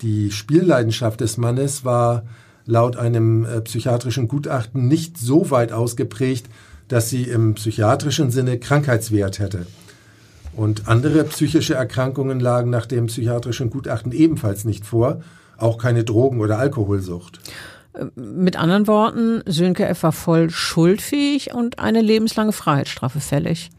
Die Spielleidenschaft des Mannes war laut einem psychiatrischen Gutachten nicht so weit ausgeprägt, dass sie im psychiatrischen Sinne Krankheitswert hätte. Und andere psychische Erkrankungen lagen nach dem psychiatrischen Gutachten ebenfalls nicht vor, auch keine Drogen- oder Alkoholsucht. Mit anderen Worten, Sönke F. war voll schuldfähig und eine lebenslange Freiheitsstrafe fällig.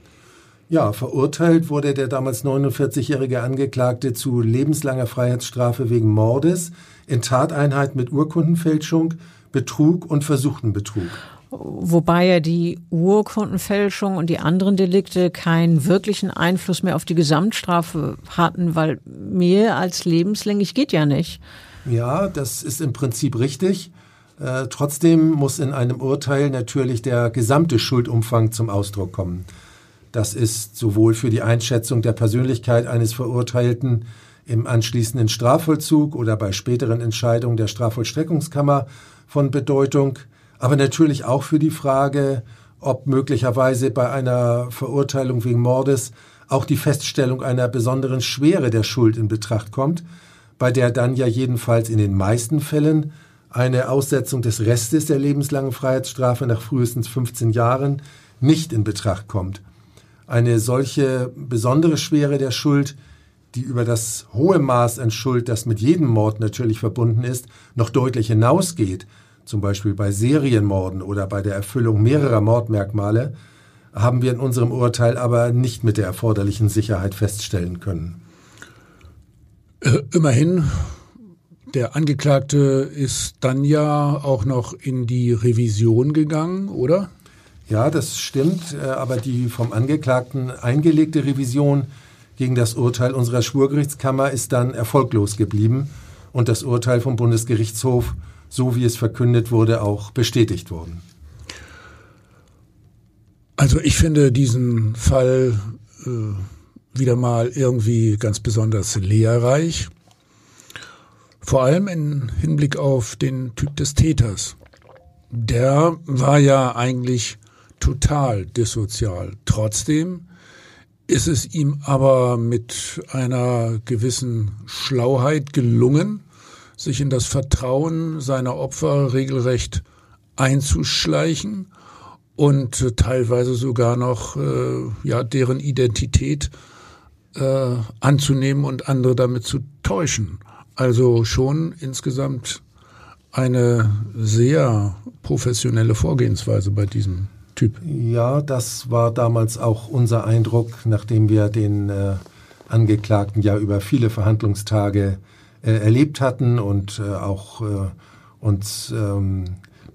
Ja, verurteilt wurde der damals 49-jährige Angeklagte zu lebenslanger Freiheitsstrafe wegen Mordes, in Tateinheit mit Urkundenfälschung, Betrug und versuchten Betrug. Wobei ja die Urkundenfälschung und die anderen Delikte keinen wirklichen Einfluss mehr auf die Gesamtstrafe hatten, weil mehr als lebenslänglich geht ja nicht. Ja, das ist im Prinzip richtig. Trotzdem muss in einem Urteil natürlich der gesamte Schuldumfang zum Ausdruck kommen. Das ist sowohl für die Einschätzung der Persönlichkeit eines Verurteilten im anschließenden Strafvollzug oder bei späteren Entscheidungen der Strafvollstreckungskammer von Bedeutung, aber natürlich auch für die Frage, ob möglicherweise bei einer Verurteilung wegen Mordes auch die Feststellung einer besonderen Schwere der Schuld in Betracht kommt, bei der dann ja jedenfalls in den meisten Fällen eine Aussetzung des Restes der lebenslangen Freiheitsstrafe nach frühestens 15 Jahren nicht in Betracht kommt. Eine solche besondere Schwere der Schuld, die über das hohe Maß an Schuld, das mit jedem Mord natürlich verbunden ist, noch deutlich hinausgeht, zum Beispiel bei Serienmorden oder bei der Erfüllung mehrerer Mordmerkmale, haben wir in unserem Urteil aber nicht mit der erforderlichen Sicherheit feststellen können. Immerhin, der Angeklagte ist dann ja auch noch in die Revision gegangen, oder? Ja, das stimmt, aber die vom Angeklagten eingelegte Revision gegen das Urteil unserer Schwurgerichtskammer ist dann erfolglos geblieben und das Urteil vom Bundesgerichtshof, so wie es verkündet wurde, auch bestätigt worden. Also ich finde diesen Fall wieder mal irgendwie ganz besonders lehrreich, vor allem im Hinblick auf den Typ des Täters. Der war ja eigentlich total dissozial. Trotzdem ist es ihm aber mit einer gewissen Schlauheit gelungen, sich in das Vertrauen seiner Opfer regelrecht einzuschleichen und teilweise sogar noch deren Identität anzunehmen und andere damit zu täuschen. Also schon insgesamt eine sehr professionelle Vorgehensweise bei diesem Typ. Ja, das war damals auch unser Eindruck, nachdem wir den Angeklagten ja über viele Verhandlungstage erlebt hatten und auch uns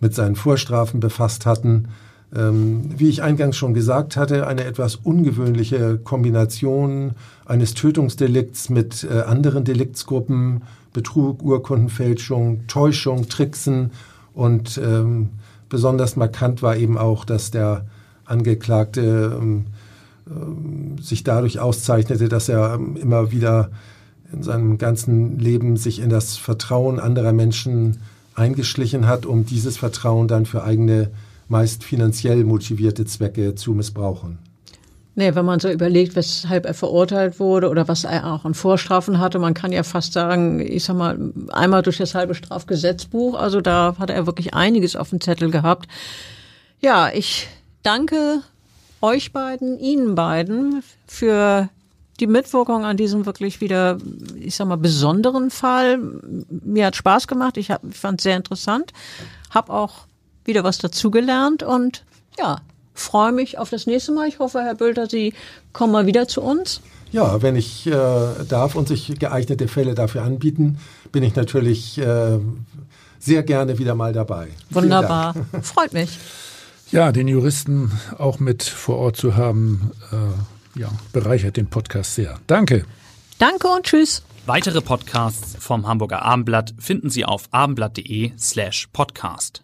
mit seinen Vorstrafen befasst hatten. Wie ich eingangs schon gesagt hatte, eine etwas ungewöhnliche Kombination eines Tötungsdelikts mit anderen Deliktsgruppen, Betrug, Urkundenfälschung, Täuschung, Tricksen und besonders markant war eben auch, dass der Angeklagte sich dadurch auszeichnete, dass er immer wieder in seinem ganzen Leben sich in das Vertrauen anderer Menschen eingeschlichen hat, um dieses Vertrauen dann für eigene, meist finanziell motivierte Zwecke zu missbrauchen. Nee, wenn man so überlegt, weshalb er verurteilt wurde oder was er auch an Vorstrafen hatte, man kann ja fast sagen, ich sag mal, einmal durch das halbe Strafgesetzbuch, also da hat er wirklich einiges auf dem Zettel gehabt. Ja, ich danke euch beiden, Ihnen beiden für die Mitwirkung an diesem wirklich wieder, ich sag mal, besonderen Fall. Mir hat Spaß gemacht, ich fand es sehr interessant, habe auch wieder was dazugelernt und ja, freue mich auf das nächste Mal. Ich hoffe, Herr Bülter, Sie kommen mal wieder zu uns. Ja, wenn ich darf und sich geeignete Fälle dafür anbieten, bin ich natürlich sehr gerne wieder mal dabei. Wunderbar, freut mich. Ja, den Juristen auch mit vor Ort zu haben, bereichert den Podcast sehr. Danke. Danke und tschüss. Weitere Podcasts vom Hamburger Abendblatt finden Sie auf abendblatt.de/podcast.